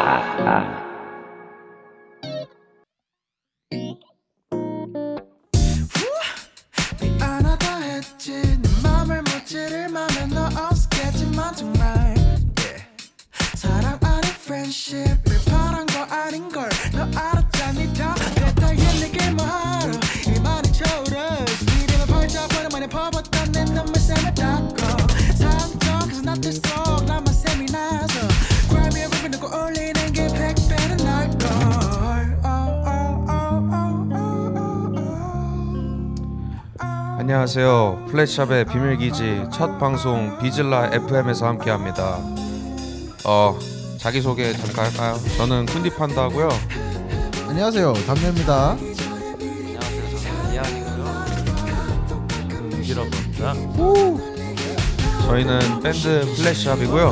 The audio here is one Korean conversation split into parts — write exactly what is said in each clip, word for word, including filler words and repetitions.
아. 안녕하세요. 플랫샵의 비밀기지 첫 방송 비질라 에프엠에서 함께합니다. 어, 자기소개 잠깐 할까요? 저는 쿤디 판다 하고요. 안녕하세요. 담요입니다. 안녕하세요. 저는 이안이고요. 길러입니다. 저희는 밴드 플랫샵이고요.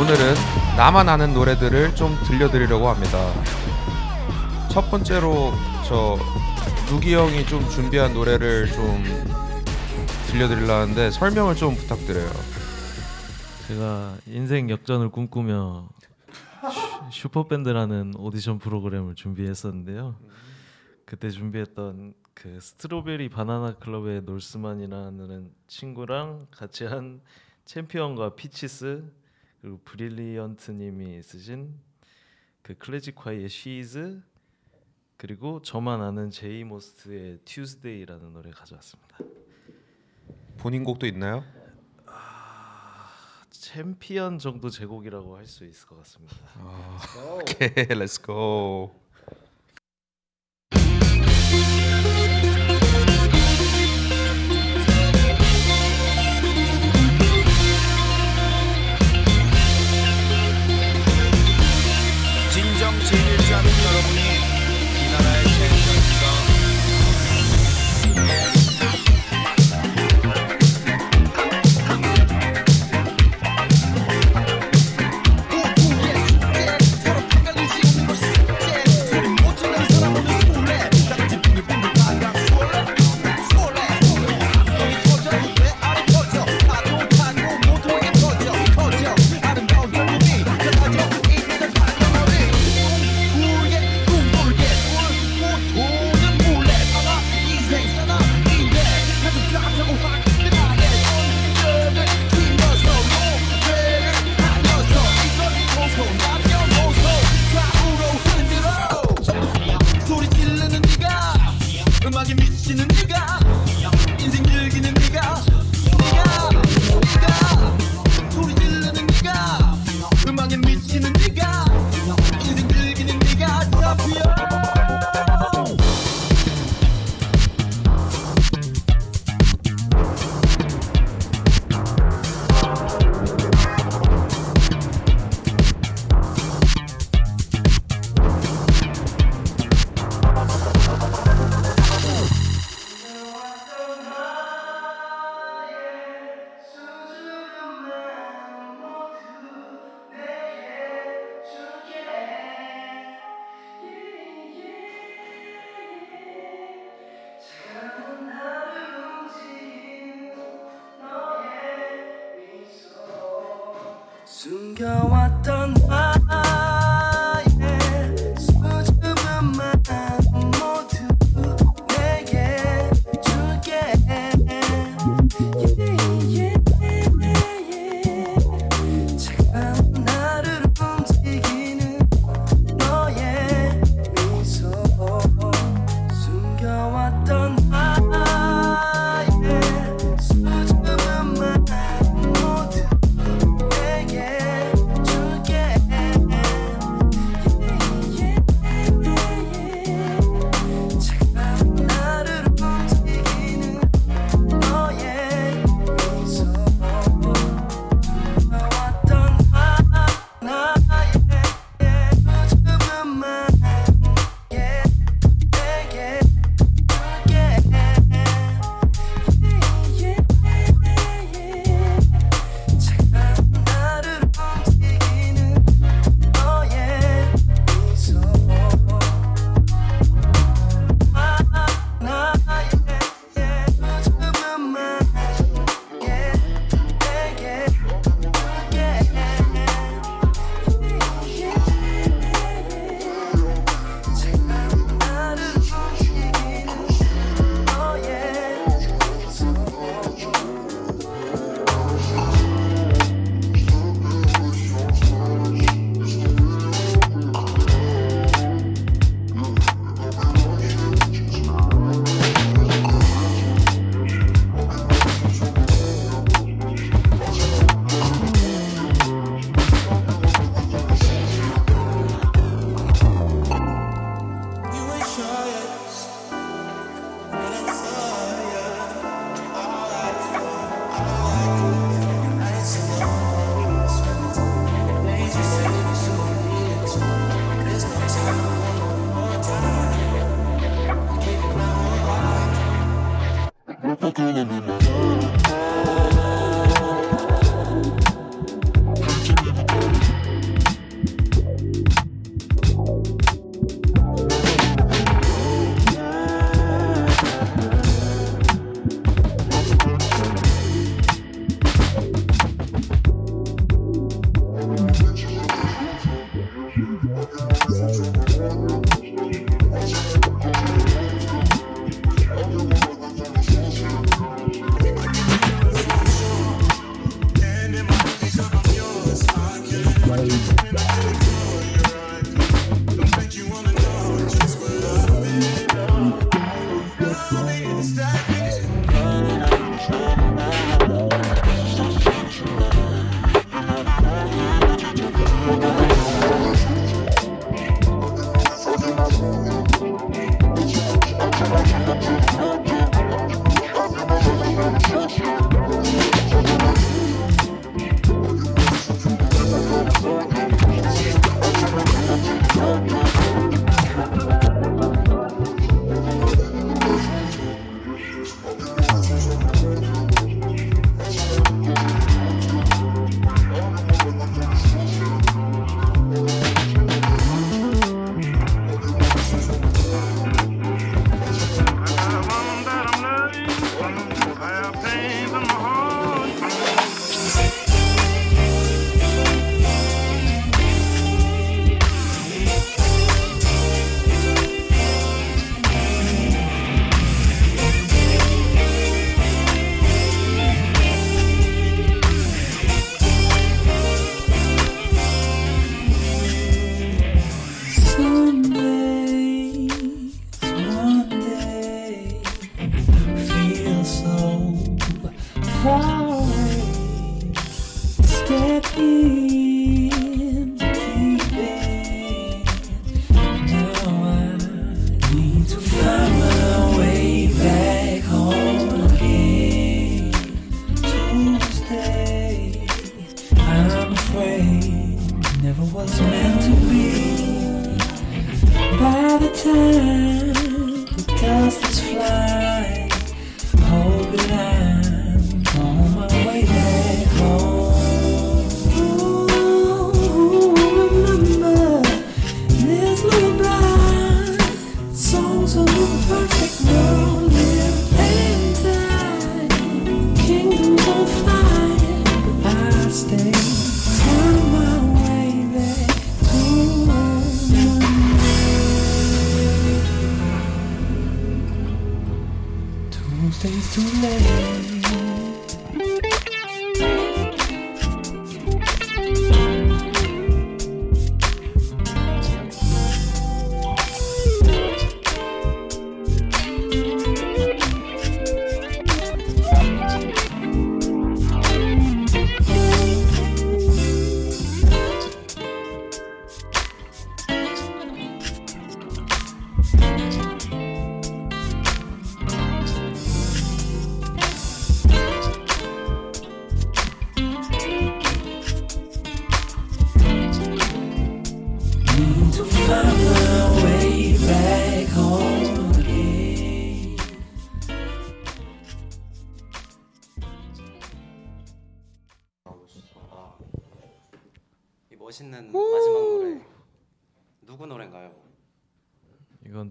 오늘은 나만 아는 노래들을 좀 들려드리려고 합니다. 첫 번째로 저 누기 형이 좀 준비한 노래를 좀 들려드리려는데 설명을 좀 부탁드려요. 제가 인생 역전을 꿈꾸며 슈퍼밴드라는 오디션 프로그램을 준비했었는데요. 그때 준비했던 그 스트로베리 바나나 클럽의 놀스만이라는 친구랑 같이 한 챔피언과 피치스 그리고 브릴리언트 님이 쓰신 그 클래식 콰이의 쉬즈 그리고 저만 아는 제이 모스트의 튜스데이라는 노래 가져왔습니다. 본인 곡도 있나요? 아, 챔피언 정도 제곡이라고 할 수 있을 것 같습니다. 아, 오케이, 렛츠 고. 진정 제일 자는 여러분이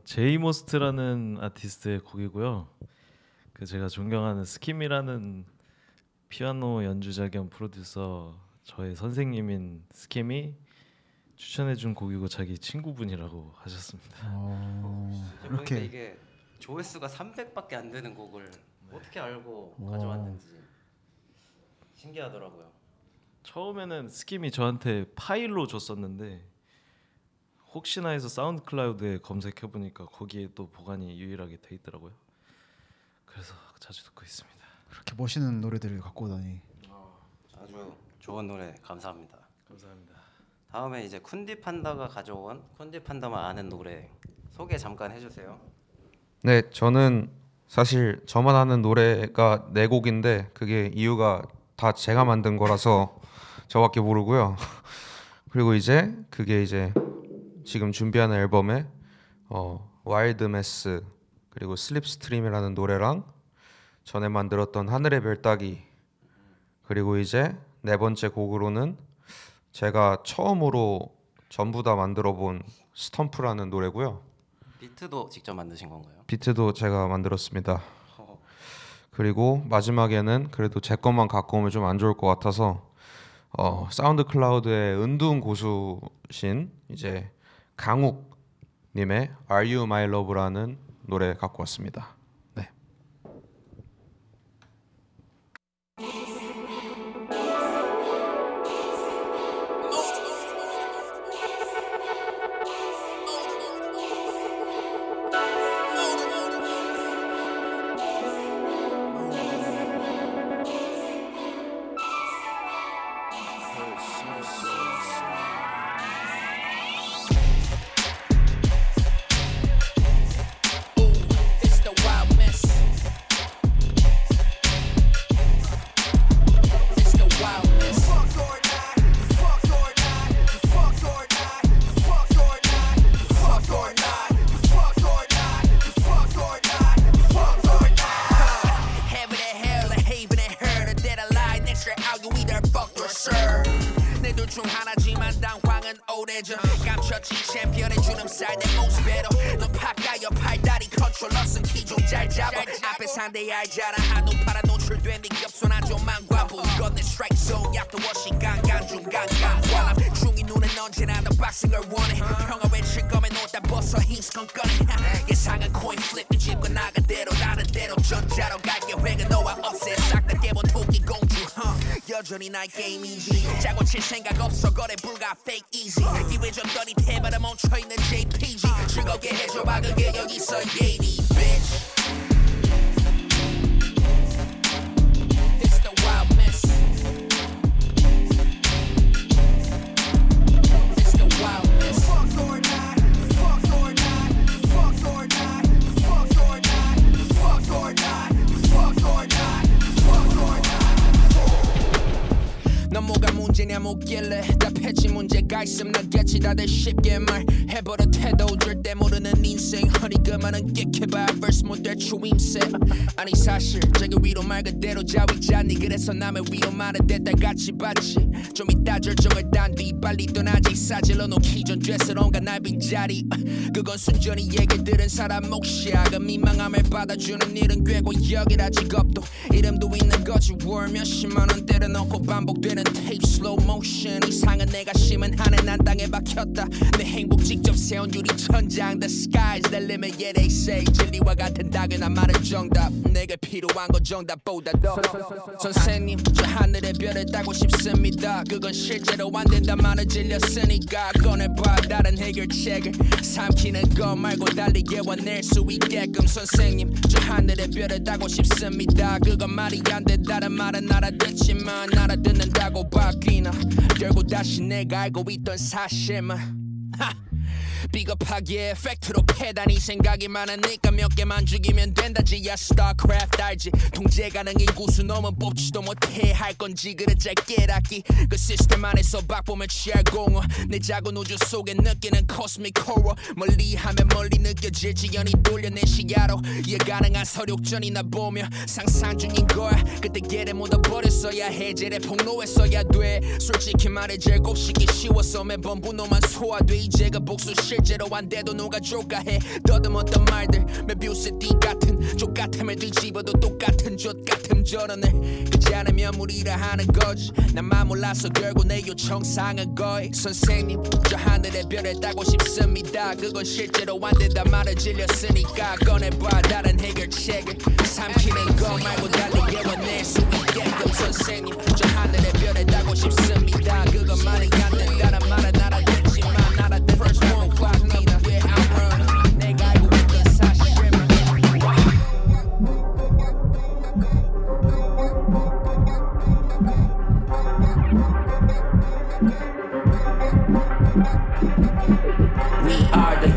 제이모스트라는 아티스트의 곡이고요. 그 제가 존경하는 스킴이라는 피아노 연주자 겸 프로듀서, 저의 선생님인 스킴이 추천해준 곡이고 자기 친구분이라고 하셨습니다. 그런데 어... 이게 조회수가 삼백밖에 안 되는 곡을 네. 어떻게 알고 와. 가져왔는지 신기하더라고요. 처음에는 스킴이 저한테 파일로 줬었는데 혹시나 해서 사운드 클라우드에 검색해보니까 거기에 또 보관이 유일하게 돼 있더라고요. 그래서 자주 듣고 있습니다. 그렇게 멋있는 노래들을 갖고 오다니. 어, 아주 좋은 노래 감사합니다. 감사합니다. 다음에 이제 쿤디 판다가 가져온 쿤디 판다만 아는 노래 소개 잠깐 해주세요. 네, 저는 사실 저만 아는 노래가 네 곡인데 그게 이유가 다 제가 만든 거라서 저밖에 모르고요. 그리고 이제 그게 이제 지금 준비하는 앨범에 어, 와일드메스 그리고 슬립스트림이라는 노래랑 전에 만들었던 하늘의 별따기 그리고 이제 네 번째 곡으로는 제가 처음으로 전부 다 만들어 본 스텀프라는 노래고요. 비트도 직접 만드신 건가요? 비트도 제가 만들었습니다. 그리고 마지막에는 그래도 제 것만 갖고 오면 좀 안 좋을 것 같아서 어, 사운드 클라우드의 은두운 고수신 이제 강욱 님의 Are You My Love라는 노래 갖고 왔습니다. 네. 중 하나지만 당황은 오래전 감췄지 챔피언의 주름살 내 모습 배로 넌 파가여 팔다리 컨트롤러 쓴 키종 잘 잡아 앞에 산대 알잖아 한눈 팔아 노출된 네 겹손한 조망과부 이건 내 스트라이크 존 약도 워시 강강 중 강강 관람 중이 눈은 언제나 너 박싱을 원해 평화 외칠 거면 옷다 벗어 흰스건 꺼내 예상은 코인 플립 집고 나간 대로 나는 대로 전자로 갈게 회가 너와 없애 싹 다 깨본 토끼 공주 여전히 나의 게임이지 짜고 칠 생각 없어 거래 불가 fake easy 기회 줬더니 태바라 멈춰있는 제이피지 즐겁게 해줘 봐 그게 여기서 예의 bitch It's the wild mess It's the wild mess Fuck or not Fuck or not Fuck or not Fuck or not Fuck or not Fuck or not 넌 뭐가 문제냐 묻길래 답했지 문제가 있음 나겠지 다들 쉽게 말해버려 태도 줄 때 모르는 인생 허니 그만은 끽해봐 verse 못될 추임새 아니 사실 자기 위로 말 그대로 자위자니 그래서 남의 위험하는 대딸같이 봤지 좀 이따 절정을 딴 뒤 빨리 떠나지 사질러 놓기 전 죄스러운가 날 빈자리 그건 순전히 얘기 들은 사람 몫이야 그 민망함을 받아주는 일은 꾀고역이라 직업도 이름도 있는 거지 월 몇십만원 때려넣고 반복되는 Tape slow motion 이상은 내가 심은 한해 난 땅에 박혔다 내 행복 직접 세운 유리천장 The sky's the limit yeah they say 진리와 같은 당연한 말은 정답 내게 필요한 건 정답보다 더 선생님 저 하늘의 별을 따고 싶습니다 그건 실제로 안 된다만은 질렸으니까 꺼내봐 다른 해결책을 삼키는 것 말고 달리 예원낼 수 있게끔 선생님 저 하늘의 별을 따고 싶습니다 그건 말이 안 된다는 말은 알아듣지만 알아듣는다 고 바뀌나 결국 다시 내가 알고 있던 사실만 하! 비겁하게 팩트로 패다니 생각이 많으니까 몇 개만 죽이면 된다지 야 스타크래프트 알지 통제 가능한 구수 넘은 뽑지도 못해 할 건지 그래 잘 깨닫기 그 시스템 안에서 박보면 취할 공허 내 작은 우주 속에 느끼는 코스믹 호러 멀리하면 멀리 느껴질지 연이 돌려내 시야로 이해 가능한 서력전이나 보며 상상 중인 거야 그때 걔를 묻어버렸어야 해제를 폭로했어야 돼 솔직히 말해 제일 곱씹기 쉬워서 매번 분노만 소화돼 이제가 복수 실제로 안 돼도 누가 조가해 더듬었던 말들 메비우스띠 같은 족같음을 뒤집어도 똑같은 족같은 전언을 그지 않으면 무리라 하는 거지 나만 몰라서 결국 내 요청상은 거의 선생님 저 하늘의 별을 따고 싶습니다 그건 실제로 안 된다 말을 질렸으니까 꺼내봐 다른 해결책을 삼키는 거 말고 달리 예원낼 수 있게끔 선생님 저 하늘의 별을 따고 싶습니다 그건 말이 안 된다는 말은 알아듣지만 알아듣 first one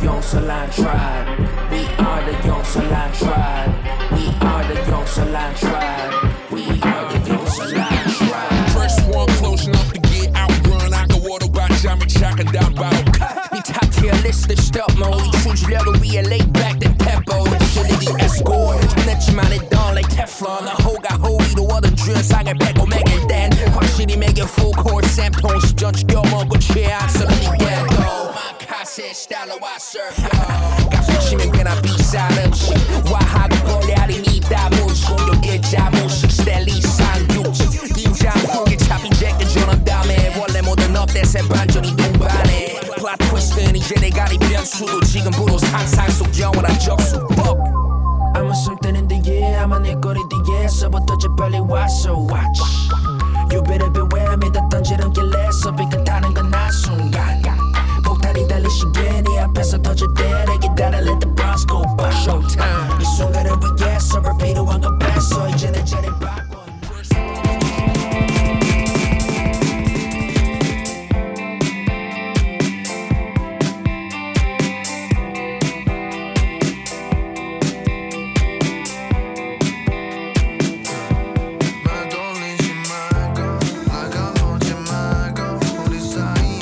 Young Saline tribe, we are the Young Saline tribe. We are the Young Saline tribe. We are the Young Saline tribe. First one close enough to get outrun. I go water by Jimmy Chuck and down by. We top tier list of stuff mode. Choose level we lay back the tempo. Shitty escort. Let your money down like Teflon. The whole got hold of all the drills. I got back on make it then. Why should he make a full course sample? She don't go more good chair. So many get go. 스타일로 I serve yo 값을치면 꽤나 비싼 음식 와하고 골리아린이 다 모시고 여일자 모식 스텔 이상 육식 김장 고기 차빈 재킷 전원 다음에 원래 모든 업데이트 반전이 동반해 플랫 트위스트는 이제 내가 네 변수도 지금부터 상상 속 영원한 적수 fuck I'm on something in the air I'm on 내 거리 뒤에 서부터 재빨리 왔어 watch You better beware 믿어 던지는 길에 서비가 타는 건 나 순간 이 달리시게 네 앞에서 터질 때를 기다려 Let the bronze go by Showtime 이 순간을 위해 서로 필요한 건 뺐어 이제 내 자리 바꿔 말 돌리지 말고 나가 보지 말고 우리 사이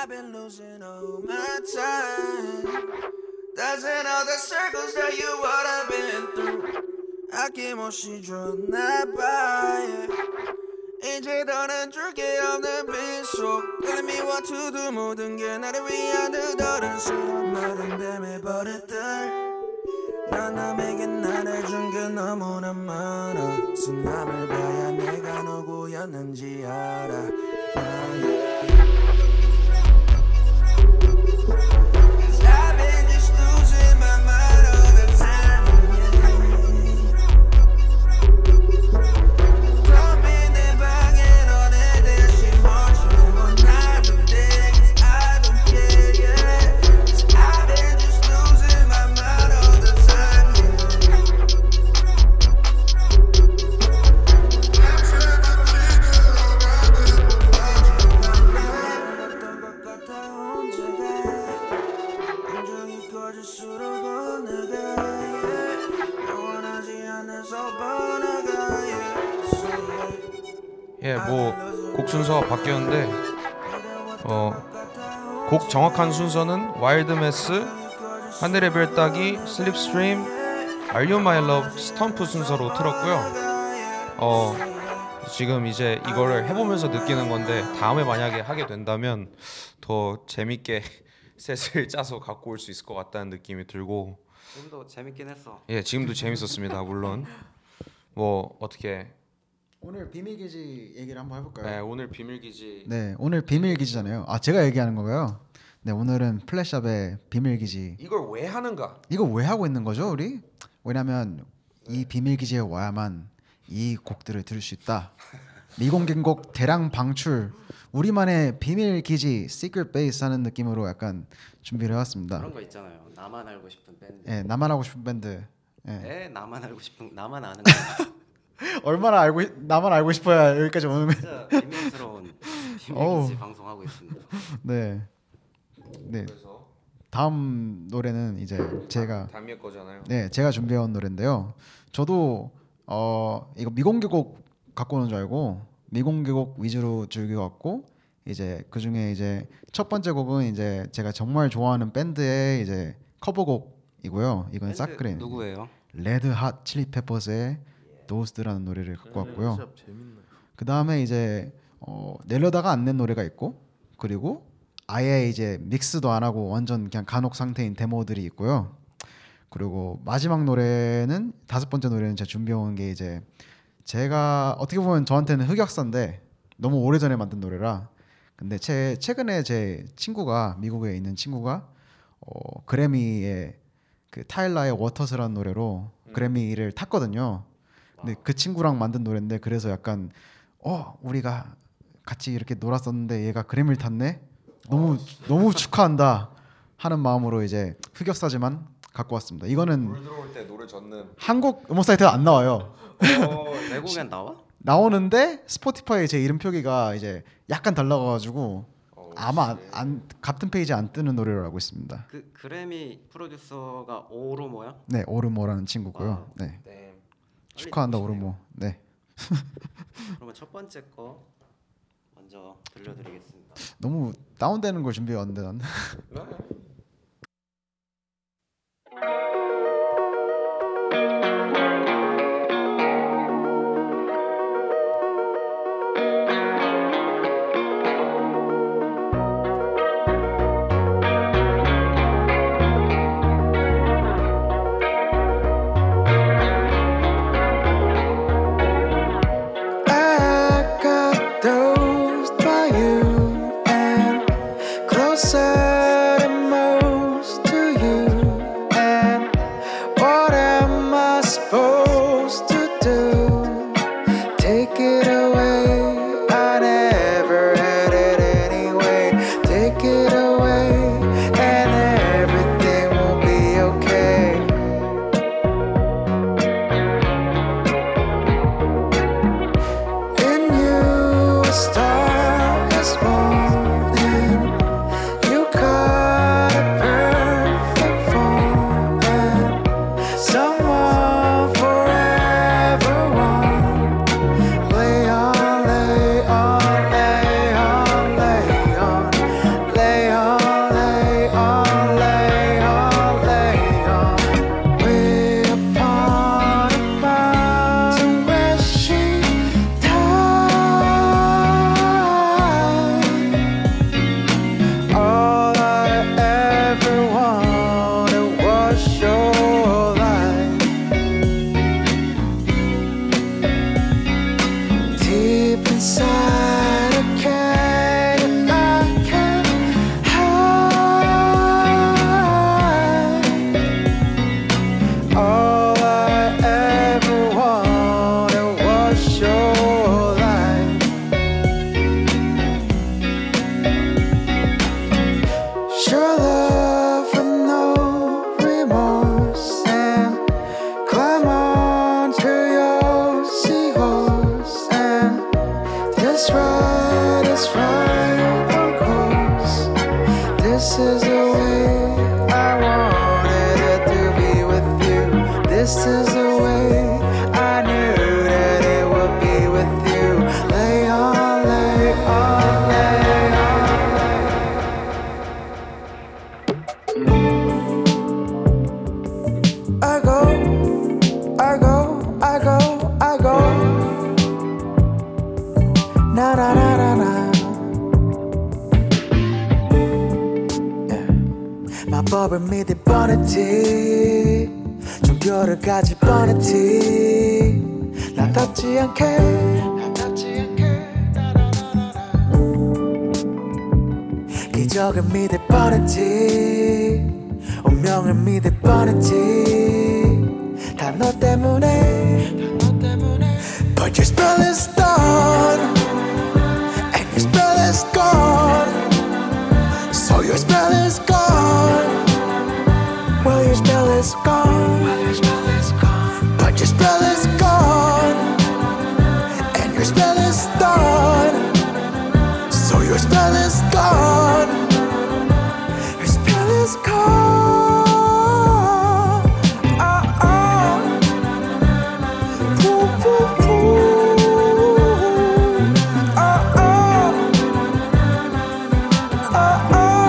I've been losing all my time. Doesn't all the circles that you would have been through. 아낌없이 줬나봐 yeah. 이제 더는 줄 게 없는 빈속 날 미워투두 모든 게 나를 위한 듯어른스러운 말은 뱀에 버릇들 난 남에게 나를 준 게 너무나 많아 순남을 봐야 내가 누구였는지 알아 yeah. 예, 뭐 곡 순서가 바뀌었는데 어, 곡 정확한 순서는 와일드메스, 하늘의 별따기, 슬립스트림, Are You My Love, 스텀프 순서로 틀었고요. 어, 지금 이제 이거를 해보면서 느끼는 건데 다음에 만약에 하게 된다면 더 재밌게 셋을 짜서 갖고 올 수 있을 것 같다는 느낌이 들고 지금도 재밌긴 했어. 예, 지금도 재밌었습니다. 물론 뭐 어떻게 오늘 비밀기지 얘기를 한번 해볼까요? 네, 오늘 비밀기지. 네, 오늘 비밀기지잖아요. 아, 제가 얘기하는 건가요? 네, 오늘은 플랫샵의 비밀기지. 이걸 왜 하는가? 이거 왜 하고 있는 거죠, 우리? 왜냐면 이 비밀기지에 와야만 이 곡들을 들을 수 있다. 미공개곡 대량 방출. 우리만의 비밀기지, secret base 하는 느낌으로 약간 준비를 해왔습니다. 그런 거 있잖아요. 나만 알고 싶은 밴드. 네, 나만 알고 싶은 밴드. 네, 네 나만 알고 싶은 나만 아는 거. 얼마나 알고 나만 알고 싶어야 여기까지 오는 진짜 비밀스러운 비밀기지 방송하고 있습니다. 네, 네. 그래서 다음 노래는 이제 제가 담미의 거잖아요. 네, 제가 준비해온 노래인데요. 저도 어 이거 미공개곡 갖고 오는 줄 알고 미공개곡 위주로 즐겨 왔고 이제 그 중에 이제 첫 번째 곡은 이제 제가 정말 좋아하는 밴드의 이제 커버곡이고요. 이건 싹그레인 누구예요? 레드 핫 칠리페퍼스의 도스트라는 노래를 갖고 왔고요. 그 다음에 이제 어, 내려다가 안 낸 노래가 있고, 그리고 아예 이제 믹스도 안 하고 완전 그냥 간혹 상태인 데모들이 있고요. 그리고 마지막 노래는 다섯 번째 노래는 제가 준비해온 게 이제 제가 어떻게 보면 저한테는 흑역사인데 너무 오래 전에 만든 노래라. 근데 제 최근에 제 친구가 미국에 있는 친구가 어, 그래미의 그 타일러의 워터스라는 노래로 음. 그래미를 탔거든요. 근데 그 친구랑 만든 노래인데 그래서 약간 어 우리가 같이 이렇게 놀았었는데 얘가 그래미를 탔네 너무 어, 너무 축하한다 하는 마음으로 이제 흑역사지만 갖고 왔습니다. 이거는 물 들어올 때 노래 젓는 한국 음원 사이트가 안 나와요. 어, 외국엔 나와? 나오는데 스포티파이 제 이름 표기가 이제 약간 달라가지고 어, 아마 안, 안 같은 페이지 안 뜨는 노래로 알고 있습니다. 그 그래미 프로듀서가 오르모야? 네, 오르모라는 친구고요. 아, 네. 네. 축하한다 오르모. 네. 그러면 첫 번째 거 먼저 들려드리겠습니다. 너무 다운되는 걸 준비해왔는데 난. Let This is the way I wanted it to be with you. This is the way I knew that it would be with you. Lay on, lay on, lay on. I go, I go, I go, I go. Na na na na na. 마법을 믿을 뻔했지 종교를 가질 뻔했지 나답지 않게 기적을 믿을 뻔했지 운명을 믿을 뻔했지 다 너 때문에 But your spell is done And your spell is gone So your spell is gone Well your spell is gone Well your spell is gone But your spell is gone And your spell is done So your spell is gone Your spell is gone Oh oh Woo woo woo Oh oh Oh oh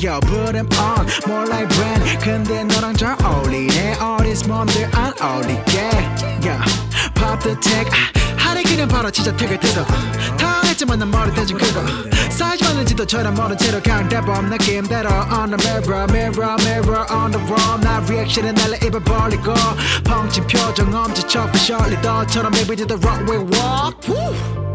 Yo, put them on, more like brand. 근데 너랑 잘 어울리네. 어린 몸들 안 어울리게. Yeah, pop the tag. 아, 하늘이 이는 바로 진짜 택을 뜯어 당했지만 난 머리 대신 그거 사이즈 많은지도 저런 머리 채로 강대범 내 게임대로 On the mirror, mirror, mirror on the wall 나 리액션에 날려 입을 벌리고 펑친 표정 엄지척 부셔리 너처럼 maybe to the runway walk Woo!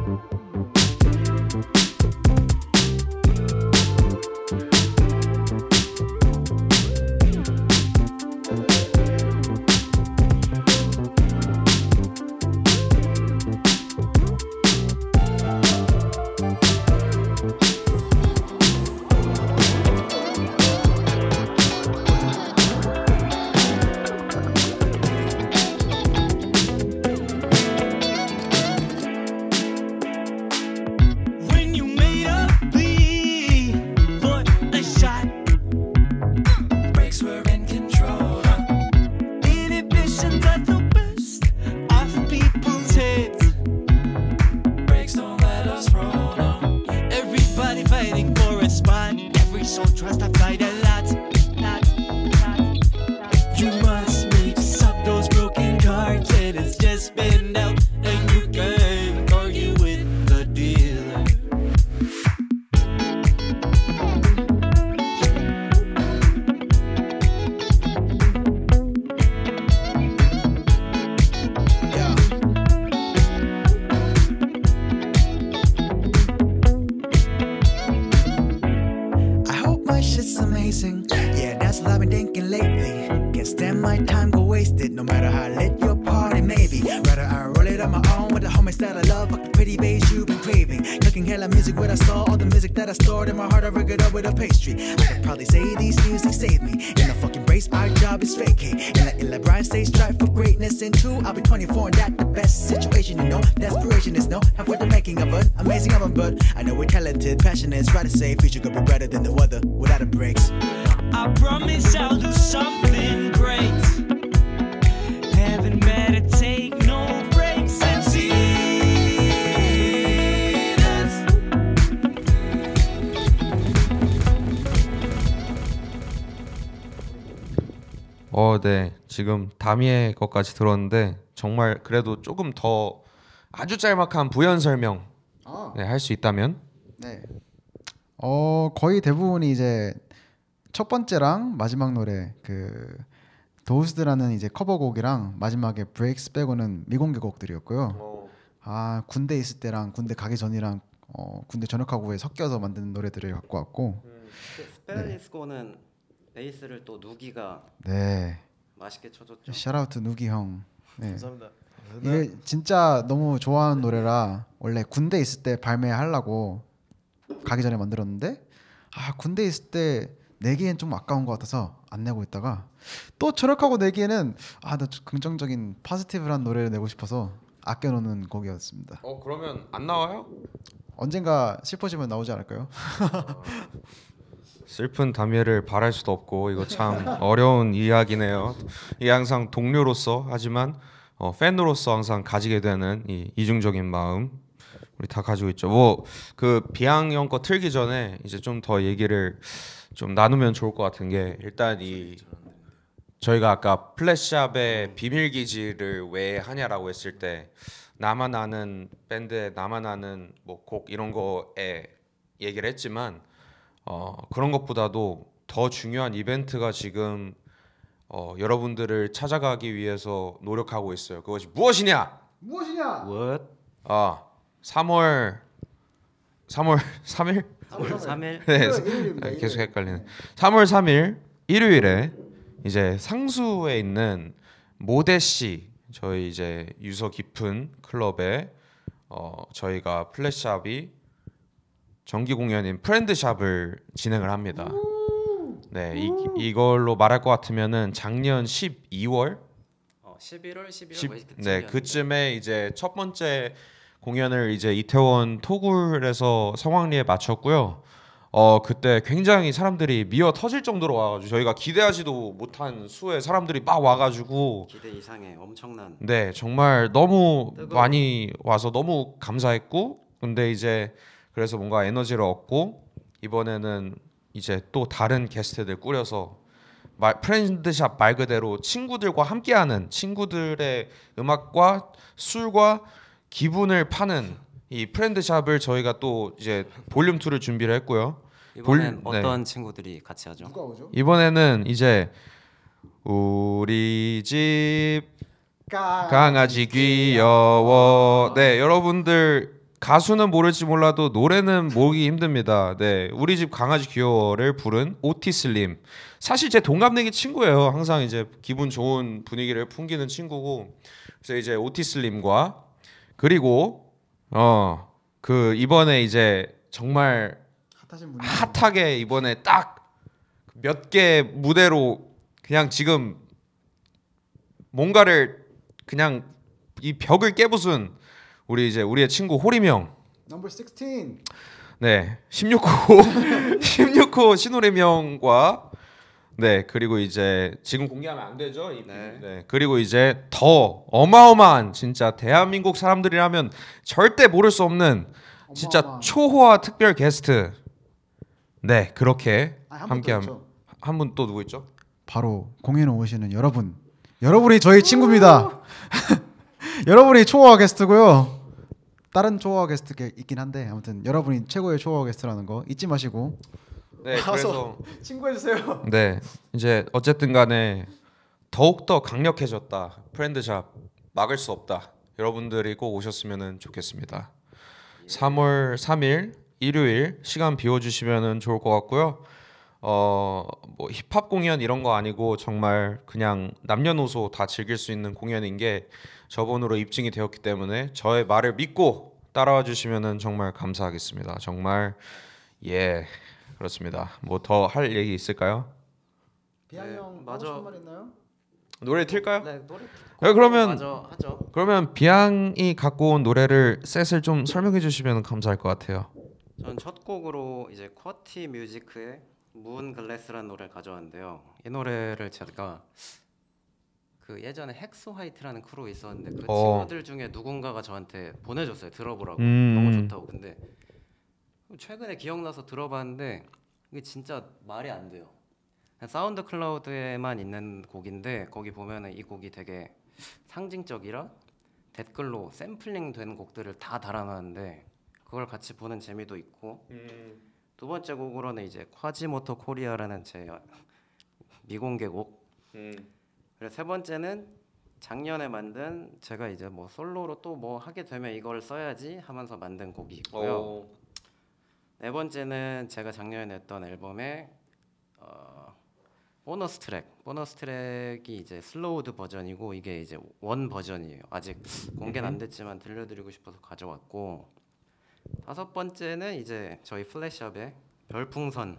어, 네. 지금 다미의 것까지 들었는데 정말 그래도 조금 더 아주 짤막한 부연 설명 아. 네, 할 수 있다면? 네. 어 거의 대부분이 이제 첫 번째랑 마지막 노래 그 도우스드라는 이제 커버곡이랑 마지막에 브레이크스 빼고는 미공개 곡들이었고요. 오. 아 군대 있을 때랑 군대 가기 전이랑 어, 군대 전역하고 후에 섞여서 만든 노래들을 갖고 왔고. 음, 그 스페르디스코는 네. 베이스를 또 누기가 네 맛있게 쳐줬죠. 샤라우트 누기 형. 네. 감사합니다. 이게 진짜 너무 좋아하는 노래라 원래 군대 있을 때 발매하려고 가기 전에 만들었는데 아 군대 있을 때 내기엔 좀 아까운 것 같아서 안 내고 있다가 또 저력하고 내기에는 아 나 긍정적인 파지티브한 노래를 내고 싶어서 아껴놓는 곡이었습니다. 어 그러면 안 나와요? 언젠가 슬퍼지면 나오지 않을까요? 슬픈 다미엘을 바랄 수도 없고 이거 참 어려운 이야기네요. 이게 항상 동료로서 하지만 어, 팬으로서 항상 가지게 되는 이 이중적인 마음 우리 다 가지고 있죠. 뭐 그 비앙 형 거 틀기 전에 이제 좀 더 얘기를 좀 나누면 좋을 것 같은 게 일단 이 저희가 아까 플랫샵의 비밀기지를 왜 하냐라고 했을 때 나만 아는 밴드의 나만 아는 뭐 곡 이런 거에 얘기를 했지만 어, 그런 것보다도 더 중요한 이벤트가 지금 어, 여러분들을 찾아가기 위해서 노력하고 있어요. 그것이 무엇이냐? 무엇이냐? What? 아, 삼월 삼월 삼일? 삼월 삼일. 네, 일요일입니다, 계속 헷갈리네. 네. 삼월 삼일 일요일에 이제 상수에 있는 모데시 저희 이제 유서 깊은 클럽에 어, 저희가 플랫샵이 정기 공연인 프렌드샵을 진행을 합니다. 네, 이, 이걸로 말할 것 같으면은 작년 십이월, 어, 십일월, 십이월, 네 그쯤에 이제 첫 번째 공연을 이제 이태원 토굴에서 성황리에 마쳤고요. 어 그때 굉장히 사람들이 미어 터질 정도로 와가지고 저희가 기대하지도 못한 수의 사람들이 막 와가지고 기대 이상의 엄청난. 네, 정말 너무 뜨거운. 많이 와서 너무 감사했고, 근데 이제 그래서 뭔가 에너지를 얻고 이번에는 이제 또 다른 게스트들 꾸려서 말, 프렌드샵 말 그대로 친구들과 함께하는 친구들의 음악과 술과 기분을 파는 이 프렌드샵을 저희가 또 이제 볼륨 이를 준비를 했고요. 이번엔 볼, 어떤 네. 친구들이 같이 하죠? 누가 오죠? 이번에는 이제 우리 집 강아지 귀여워. 네, 여러분들 가수는 모를지 몰라도 노래는 모르기 힘듭니다. 네, 우리 집 강아지 귀여워를 부른 오티슬림. 사실 제 동갑내기 친구예요. 항상 이제 기분 좋은 분위기를 풍기는 친구고. 그래서 이제 오티슬림과 그리고 어, 그 이번에 이제 정말 핫하게 이번에 딱 몇 개 무대로 그냥 지금 뭔가를 그냥 이 벽을 깨부순 우리 이제 우리의 친구 호리명 넘버 십육. 네. 십육 호 십육 호 신호리명과 네, 그리고 이제 지금 공개하면 안 되죠. 네. 네. 그리고 이제 더 어마어마한 진짜 대한민국 사람들이라면 절대 모를 수 없는 진짜 어마어마한. 초호화 특별 게스트. 네, 그렇게 함께 한 분 또 누구 있죠? 바로 공연 오시는 여러분. 여러분이 저희 친구입니다. 여러분이 초호화 게스트고요. 다른 초호화 게스트 있긴 한데 아무튼 여러분이 최고의 초호화 게스트라는 거 잊지 마시고. 네, 그래서 친구해 주세요. 네, 이제 어쨌든 간에 더욱 더 강력해졌다. 프렌드샵 막을 수 없다. 여러분들이 꼭 오셨으면 좋겠습니다. 삼월 삼일 일요일 시간 비워주시면 좋을 것 같고요. 어, 뭐 힙합 공연 이런 거 아니고 정말 그냥 남녀노소 다 즐길 수 있는 공연인 게 저번으로 입증이 되었기 때문에 저의 말을 믿고 따라와 주시면 정말 감사하겠습니다. 정말 예 그렇습니다. 뭐 더 할 얘기 있을까요? 비아이 형 맞아. 하고 싶은 말 있나요? 노래 틀까요? 네 노래. 네, 그러면 맞아, 하죠. 그러면 비앙이 갖고 온 노래를 셋을 좀 설명해 주시면 감사할 것 같아요. 전 첫 곡으로 이제 쿼티 뮤지크의 문글래스라는 노래를 가져왔는데요. 이 노래를 제가 그 예전에 헥소 화이트라는 크루 있었는데 그 어. 친구들 중에 누군가가 저한테 보내줬어요. 들어보라고. 음. 너무 좋다고. 근데 최근에 기억나서 들어봤는데 이게 진짜 말이 안 돼요. 사운드 클라우드에만 있는 곡인데 거기 보면은 이 곡이 되게 상징적이라 댓글로 샘플링 된 곡들을 다 달아놨는데 그걸 같이 보는 재미도 있고 음. 두 번째 곡으로는 이제 콰지모토 코리아라는 제 미공개 곡. 음. 그리고 세 번째는 작년에 만든 제가 이제 뭐 솔로로 또 뭐 하게 되면 이걸 써야지 하면서 만든 곡이 있고요. 오. 네 번째는 제가 작년에 냈던 앨범의 어, 보너스 트랙. 보너스 트랙이 이제 슬로우드 버전이고 이게 이제 원 버전이에요. 아직 공개는 안 됐지만 들려드리고 싶어서 가져왔고. 다섯 번째는 이제 저희 플랫샵의 별풍선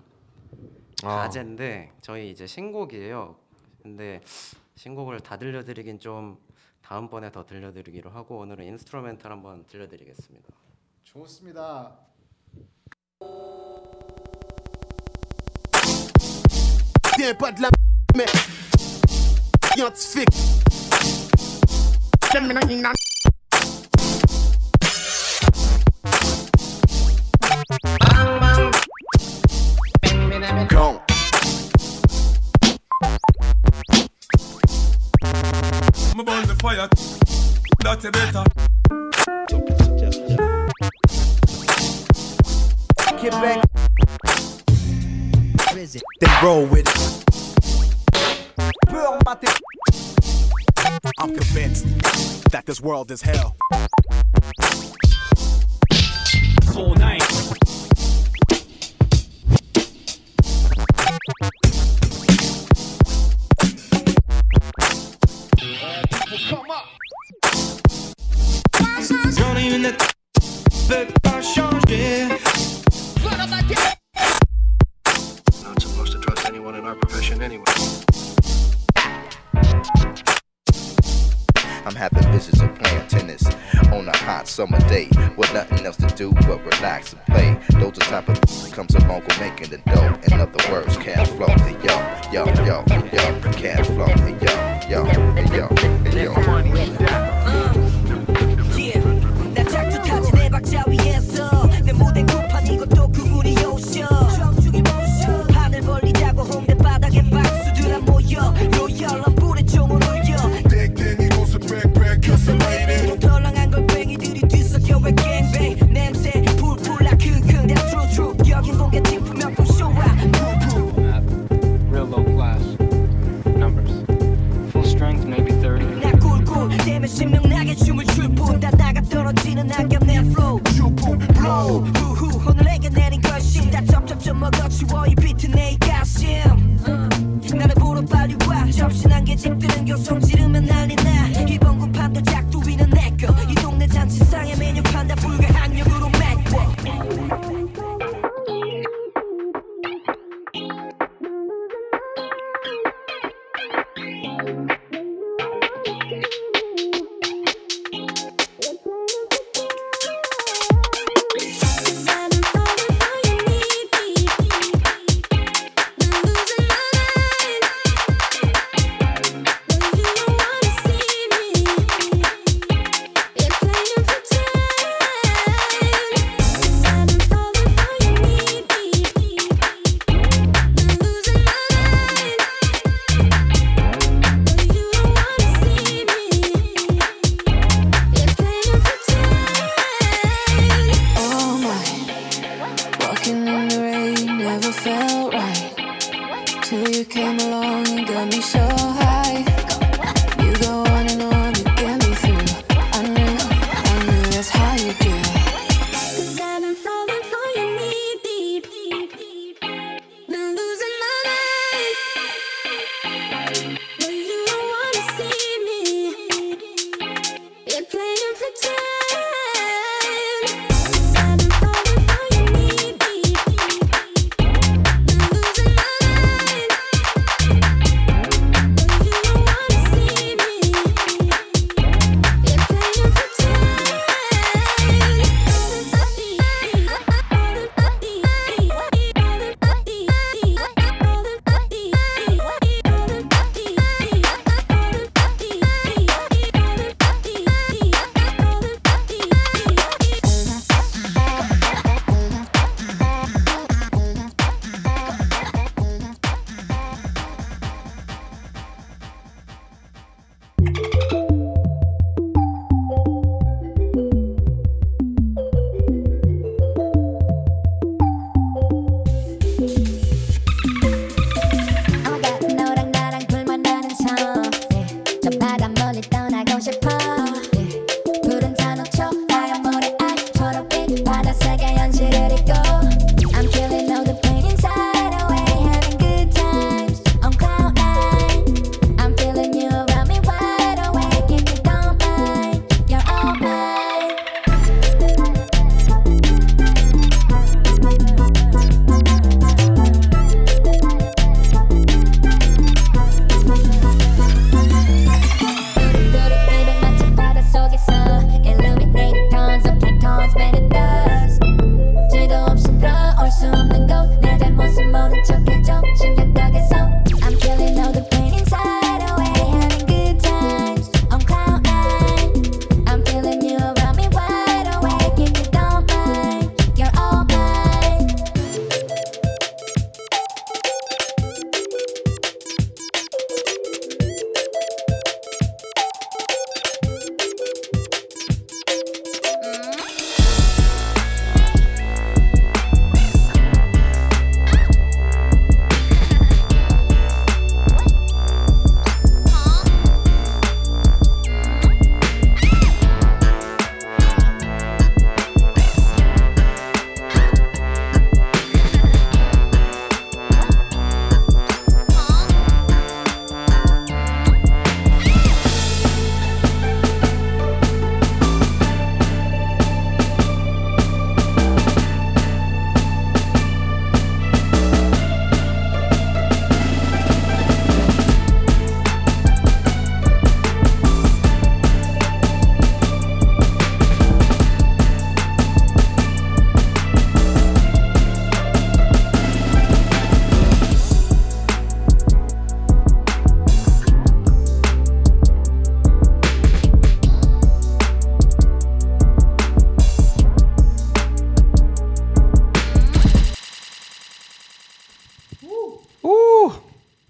가제인데 아. 저희 이제 신곡이에요. 근데 신곡을 다 들려드리긴 좀 다음번에 더 들려드리기로 하고 오늘은 인스트루멘탈 한번 들려드리겠습니다. 좋습니다. Go. I'm about to fire. That's better. Get back. Visit. Then roll with it. Burn my dick. I'm convinced that this world is hell. So nice. Summer day with nothing else to do but relax and play. Those the type of comes along with making the dough. In other words, cash flow to yo, yo, yo, yo, cash flow to yo, yo, yo, yo. 나 작두까지 내 박자 위에서 내 무대 구판 이것도 그분이 오셔. 청중이 모셔. 판을 벌리자고 홍대 바닥에 박수들아 모여. 로열 럼불에 종을 울려. 땡땡이 고수 백백 켰어 레이디. 덜렁한 걸 뱅이들이. 나는 낙엽 내 flow 주풍 blow 후후 오늘 내게 내린 결심 다 점점점 먹어 치워 이 비트 내 가슴 나를 보러 빨리 와 접시 난게 집들은 교성 지르면 난리 나 이번 구판도 작두이는 내꺼 이 동네 잔치상에 메뉴판 다 불가한 역으로 메꿔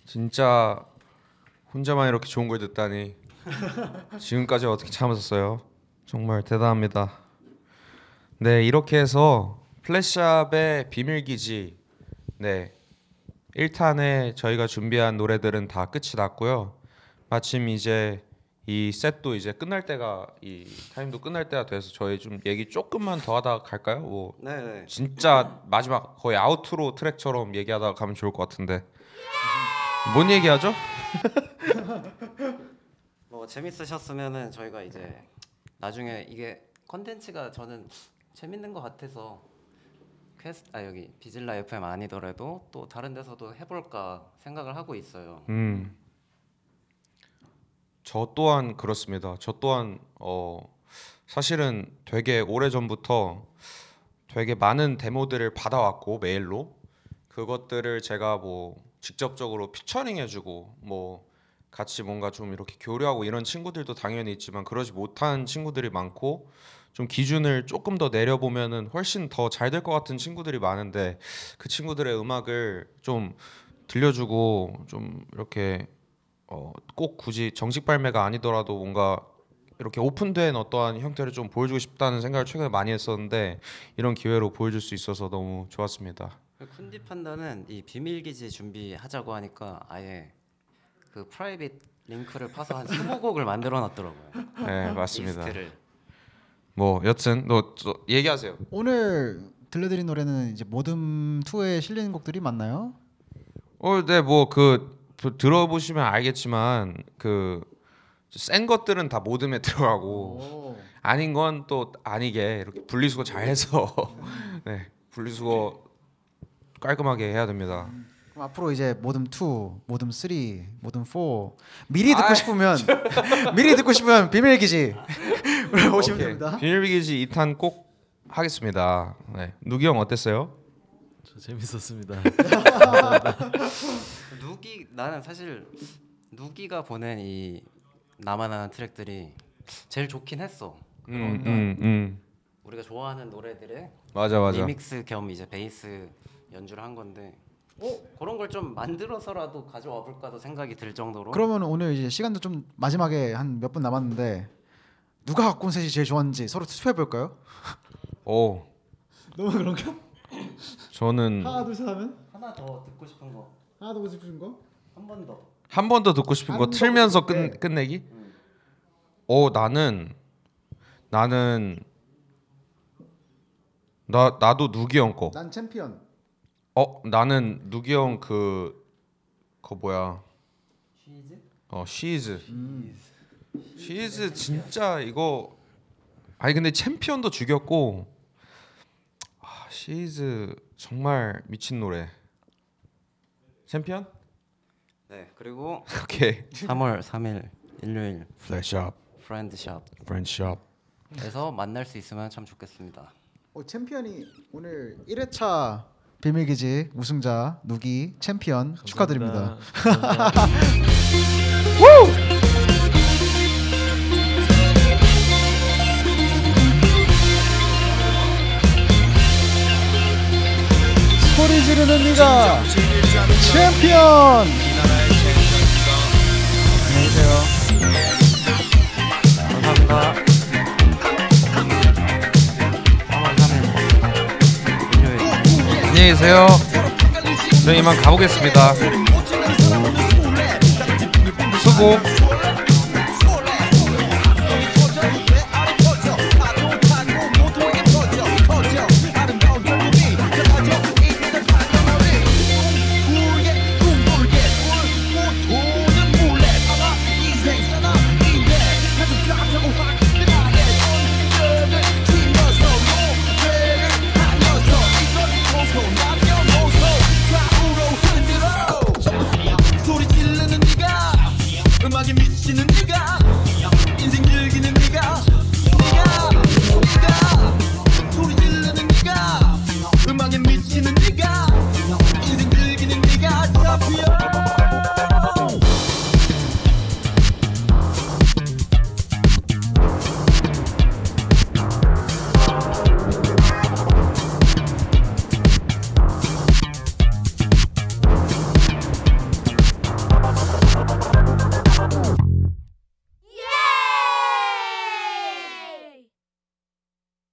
진짜 혼자만 이렇게 좋은 걸 듣다니 지금까지 어떻게 참으셨어요? 정말 대단합니다. 네, 이렇게 해서 플랫샵의 비밀기지 네 일 탄에 저희가 준비한 노래들은 다 끝이 났고요. 마침 이제 이 셋도 이제 끝날 때가 이 타임도 끝날 때가 돼서 저희 좀 얘기 조금만 더 하다 갈까요? 뭐 네네. 진짜 마지막 거의 아우트로 트랙처럼 얘기하다 가면 좋을 것 같은데 뭔 얘기하죠? 뭐 재밌으셨으면은 저희가 이제 나중에 이게 컨텐츠가 저는 재밌는 것 같아서 퀘스트 아 여기 비질라 에프엠 아니더라도 또 다른 데서도 해볼까 생각을 하고 있어요. 음. 저 또한 그렇습니다. 저 또한 어 사실은 되게 오래전부터 되게 많은 데모들을 받아왔고 메일로 그것들을 제가 뭐 직접적으로 피처링 해주고 뭐 같이 뭔가 좀 이렇게 교류하고 이런 친구들도 당연히 있지만 그러지 못한 친구들이 많고 좀 기준을 조금 더 내려보면은 훨씬 더 잘 될 것 같은 친구들이 많은데 그 친구들의 음악을 좀 들려주고 좀 이렇게 어, 꼭 굳이 정식 발매가 아니더라도 뭔가 이렇게 오픈된 어떠한 형태를 좀 보여주고 싶다는 생각을 최근에 많이 했었는데 이런 기회로 보여줄 수 있어서 너무 좋았습니다. 쿤디 판다는 이 비밀기지 준비하자고 하니까 아예 그 프라이빗 링크를 파서 한 스무 곡을 만들어놨더라고요. 네 맞습니다. 리스트를. 뭐 여튼 너 저, 얘기하세요. 오늘 들려드린 노래는 이제 모듬이에 실린 곡들이 맞나요? 어, 네 뭐 그 들어보시면 알겠지만 그 센 것들은 다 모듬에 들어가고 오. 아닌 건 또 아니게 이렇게 분리수거 잘해서 네 분리수거 깔끔하게 해야 됩니다. 음, 그럼 앞으로 이제 모듬이, 모듬삼, 모듬사 미리 듣고 아이, 싶으면 미리 듣고 싶으면 비밀기지 오시면 됩니다. 비밀기지 이 탄 꼭 하겠습니다. 네. 누기 형 어땠어요? 저 재밌었습니다. 누기 나는 사실 누기가 보낸 이 나만 아는 트랙들이 제일 좋긴 했어. 음, 음, 음. 우리가 좋아하는 노래들의 맞아, 맞아. 리믹스 겸 이제 베이스 연주를 한 건데, 어 그런 걸 좀 만들어서라도 가져와 볼까도 생각이 들 정도로. 그러면 오늘 이제 시간도 좀 마지막에 한 몇 분 남았는데 누가 갖고 온 셋이 제일 좋았는지 서로 투표해 볼까요? 오. 너무 그런가? 저는 하나 둘 셋 하면 하나 더 듣고 싶은 거. 하나 더 듣고 싶은 거? 한 번 더. 한 번 더 듣고 싶은 거 틀면서 끝 끝내기? 음. 오 나는 나는 나 나도 누기 형 거. 난 챔피언. 어 나는 누기 형 그 그 뭐야? 시즈? 어 시즈. 시즈. 시즈 진짜 이거 아니 근데 챔피언도 죽였고 아, 시즈 정말 미친 노래. 챔피언? 네 그리고 오케이. 삼월 삼일 일요일 플랫샵 프렌드샵 프렌드샵에서 만날 수 있으면 참 좋겠습니다. 어 챔피언이 오늘 일 회차 비밀기지 우승자 누기 챔피언 감사합니다. 축하드립니다. 감사합니다. 소리 지르는 네가 챔피언. 안녕히 계세요. 감사합니다. 안녕히 계세요. 저희 이만 가보겠습니다. 수고.